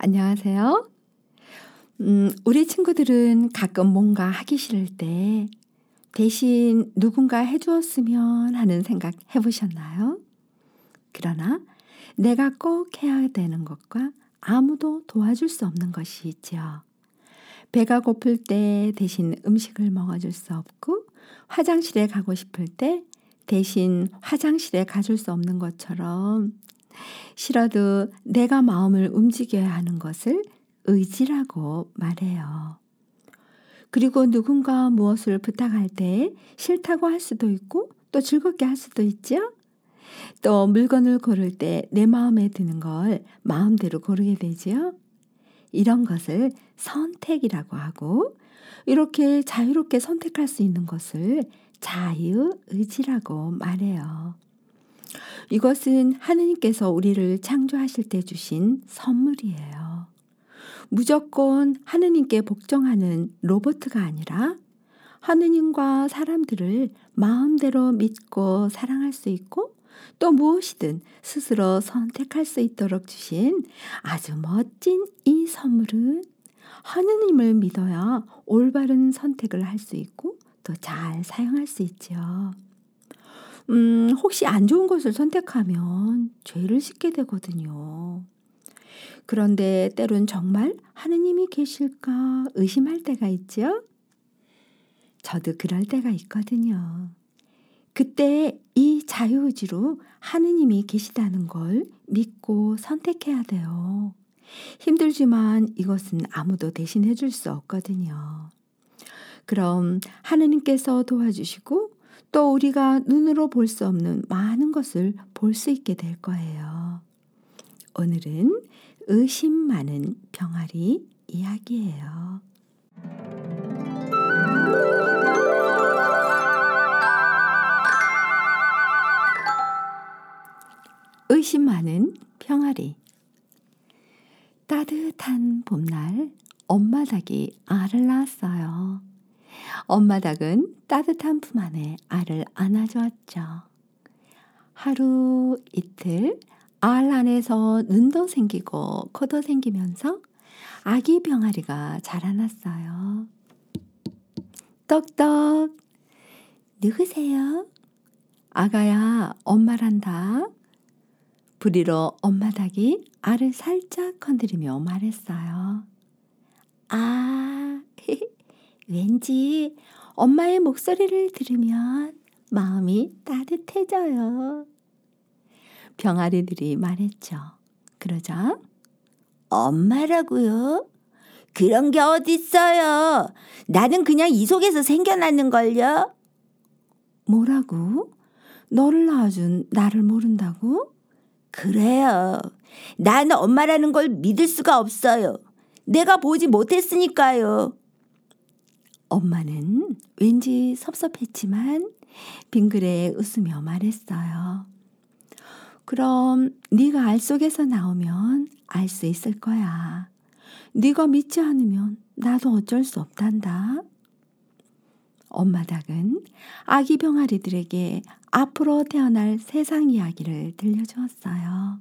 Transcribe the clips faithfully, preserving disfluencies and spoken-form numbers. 안녕하세요. 음, 우리 친구들은 가끔 뭔가 하기 싫을 때 대신 누군가 해주었으면 하는 생각 해보셨나요? 그러나 내가 꼭 해야 되는 것과 아무도 도와줄 수 없는 것이 있죠. 배가 고플 때 대신 음식을 먹어줄 수 없고, 화장실에 가고 싶을 때 대신 화장실에 가줄 수 없는 것처럼 싫어도 내가 마음을 움직여야 하는 것을 의지라고 말해요. 그리고 누군가 무엇을 부탁할 때 싫다고 할 수도 있고 또 즐겁게 할 수도 있죠. 또 물건을 고를 때 내 마음에 드는 걸 마음대로 고르게 되죠. 이런 것을 선택이라고 하고, 이렇게 자유롭게 선택할 수 있는 것을 자유의지라고 말해요. 이것은 하느님께서 우리를 창조하실 때 주신 선물이에요. 무조건 하느님께 복종하는 로봇가 아니라 하느님과 사람들을 마음대로 믿고 사랑할 수 있고, 또 무엇이든 스스로 선택할 수 있도록 주신 아주 멋진 이 선물은 하느님을 믿어야 올바른 선택을 할 수 있고 또 잘 사용할 수 있죠. 음, 혹시 안 좋은 것을 선택하면 죄를 짓게 되거든요. 그런데 때론 정말 하느님이 계실까 의심할 때가 있죠. 저도 그럴 때가 있거든요. 그때 이 자유의지로 하느님이 계시다는 걸 믿고 선택해야 돼요. 힘들지만 이것은 아무도 대신해 줄 수 없거든요. 그럼 하느님께서 도와주시고, 또 우리가 눈으로 볼 수 없는 많은 것을 볼 수 있게 될 거예요. 오늘은 의심 많은 병아리 이야기예요. 의심 많은 병아리. 따뜻한 봄날 엄마 닭이 알을 낳았어요. 엄마 닭은 따뜻한 품 안에 알을 안아주었죠. 하루 이틀 알 안에서 눈도 생기고 코도 생기면서 아기 병아리가 자라났어요. 똑똑! 누구세요? 아가야, 엄마란다. 부리로 엄마 닭이 알을 살짝 건드리며 말했어요. 아... 왠지 엄마의 목소리를 들으면 마음이 따뜻해져요. 병아리들이 말했죠. 그러자 엄마라고요? 그런 게 어딨어요. 나는 그냥 이 속에서 생겨났는걸요. 뭐라고? 너를 낳아준 나를 모른다고? 그래요. 나는 엄마라는 걸 믿을 수가 없어요. 내가 보지 못했으니까요. 엄마는 왠지 섭섭했지만 빙그레 웃으며 말했어요. 그럼 네가 알 속에서 나오면 알 수 있을 거야. 네가 믿지 않으면 나도 어쩔 수 없단다. 엄마 닭은 아기 병아리들에게 앞으로 태어날 세상 이야기를 들려주었어요.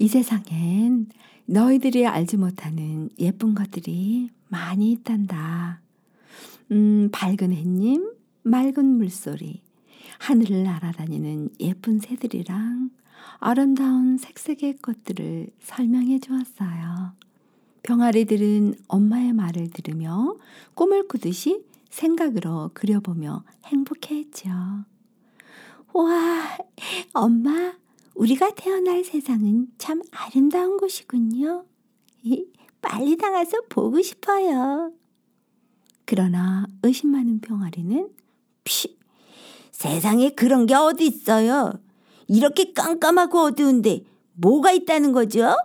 이 세상엔 너희들이 알지 못하는 예쁜 것들이 많이 있단다. 음, 밝은 햇님, 맑은 물소리, 하늘을 날아다니는 예쁜 새들이랑 아름다운 색색의 꽃들을 설명해 주었어요. 병아리들은 엄마의 말을 들으며 꿈을 꾸듯이 생각으로 그려보며 행복해했죠. 와, 엄마, 우리가 태어날 세상은 참 아름다운 곳이군요. 빨리 나가서 보고 싶어요. 그러나 의심 많은 병아리는 피, 세상에 그런 게 어디 있어요. 이렇게 깜깜하고 어두운데 뭐가 있다는 거죠?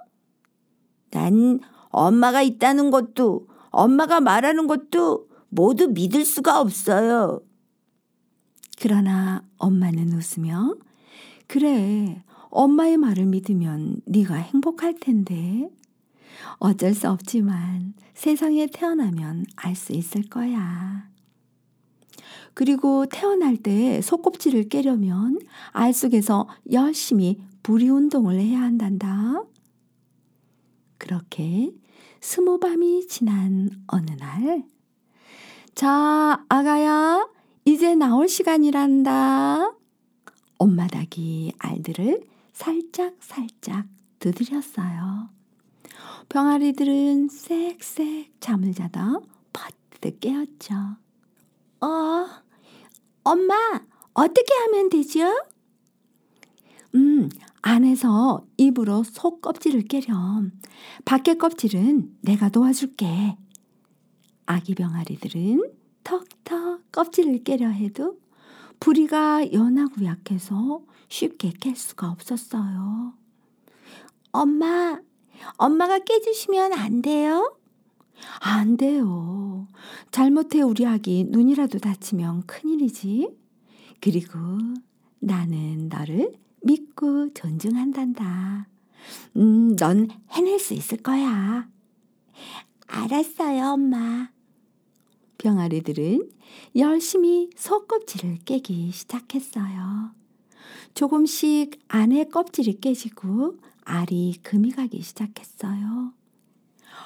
난 엄마가 있다는 것도 엄마가 말하는 것도 모두 믿을 수가 없어요. 그러나 엄마는 웃으며 그래, 엄마의 말을 믿으면 네가 행복할 텐데. 어쩔 수 없지만 세상에 태어나면 알 수 있을 거야. 그리고 태어날 때 손꼽지를 깨려면 알 속에서 열심히 부리운동을 해야 한단다. 그렇게 스무 밤이 지난 어느 날, 자, 아가야, 이제 나올 시간이란다. 엄마 닭이 알들을 살짝살짝 두드렸어요. 병아리들은 쌕쌕 잠을 자다 퍼뜩 깨었죠. 어, 엄마, 어떻게 하면 되죠? 음, 안에서 입으로 속 껍질을 깨렴. 밖의 껍질은 내가 도와줄게. 아기 병아리들은 턱턱 껍질을 깨려 해도 부리가 연하고 약해서 쉽게 깰 수가 없었어요. 엄마, 엄마가 깨주시면 안 돼요? 안 돼요. 잘못해 우리 아기 눈이라도 다치면 큰일이지. 그리고 나는 너를 믿고 존중한단다. 음, 넌 해낼 수 있을 거야. 알았어요, 엄마. 병아리들은 열심히 속 껍질을 깨기 시작했어요. 조금씩 안에 껍질이 깨지고 알이 금이 가기 시작했어요.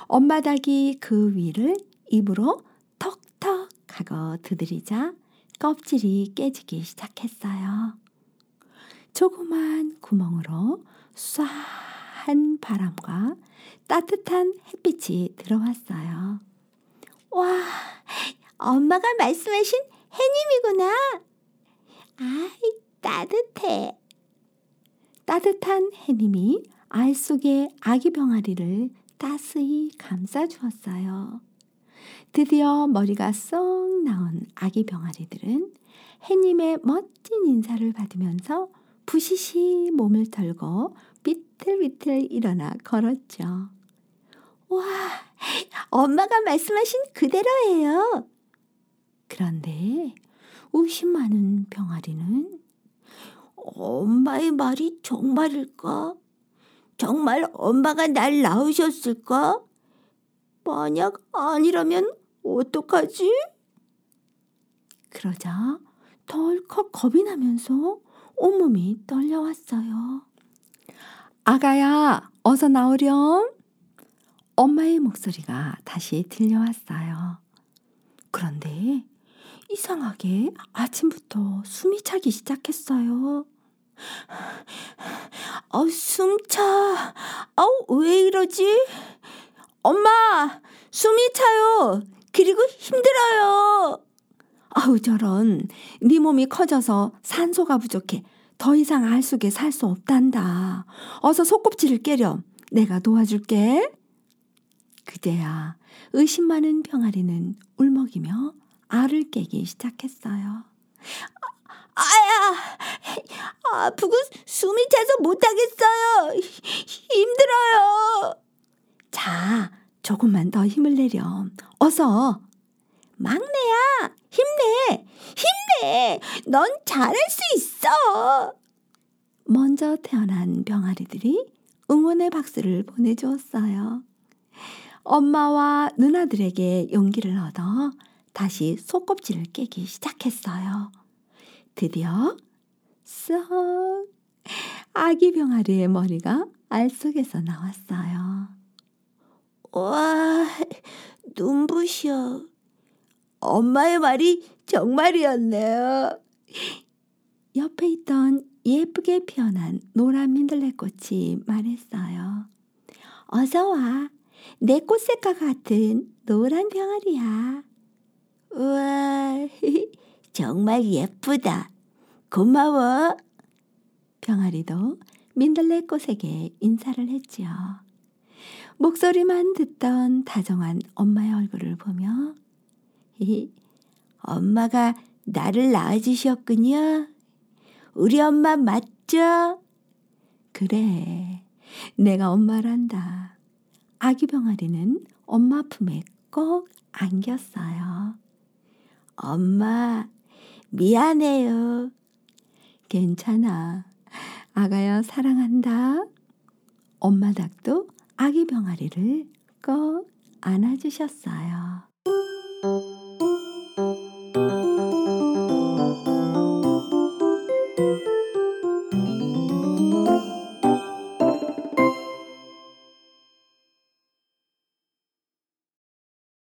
엄마 닭이 그 위를 입으로 턱턱 하고 두드리자 껍질이 깨지기 시작했어요. 조그만 구멍으로 쏴한 바람과 따뜻한 햇빛이 들어왔어요. 와, 엄마가 말씀하신 해님이구나. 아이, 따뜻해. 따뜻한 해님이 알 속의 아기 병아리를 따스히 감싸주었어요. 드디어 머리가 쏙 나온 아기 병아리들은 해님의 멋진 인사를 받으면서 부시시 몸을 털고 비틀비틀 일어나 걸었죠. 와, 엄마가 말씀하신 그대로예요. 그런데 의심 많은 병아리는 엄마의 말이 정말일까? 정말 엄마가 날 낳으셨을까? 만약 아니라면 어떡하지? 그러자 덜컥 겁이 나면서 온몸이 떨려왔어요. 아가야, 어서 나오렴. 엄마의 목소리가 다시 들려왔어요. 그런데 이상하게 아침부터 숨이 차기 시작했어요. 아우, 숨차. 아우, 왜 이러지? 엄마, 숨이 차요. 그리고 힘들어요. 아우, 저런. 네 몸이 커져서 산소가 부족해. 더 이상 알 속에 살 수 없단다. 어서 속껍질을 깨렴. 내가 도와줄게. 그제야 의심 많은 병아리는 울먹이며 알을 깨기 시작했어요. 아야, 아프고 숨이 차서 못하겠어요. 힘들어요. 자, 조금만 더 힘을 내렴. 어서. 막내야, 힘내. 힘내. 넌 잘할 수 있어. 먼저 태어난 병아리들이 응원의 박수를 보내주었어요. 엄마와 누나들에게 용기를 얻어 다시 속껍질을 깨기 시작했어요. 드디어 쏙 아기 병아리의 머리가 알 속에서 나왔어요. 와, 눈부셔. 엄마의 말이 정말이었네요. 옆에 있던 예쁘게 피어난 노란 민들레꽃이 말했어요. 어서 와. 내 꽃색과 같은 노란 병아리야. 우와, 정말 예쁘다. 고마워. 병아리도 민들레꽃에게 인사를 했지요. 목소리만 듣던 다정한 엄마의 얼굴을 보며 엄마가 나를 낳아주셨군요. 우리 엄마 맞죠? 그래, 내가 엄마란다. 아기 병아리는 엄마 품에 꼭 안겼어요. 엄마, 미안해요. 괜찮아. 아가야, 사랑한다. 엄마 닭도 아기 병아리를 꼭 안아주셨어요.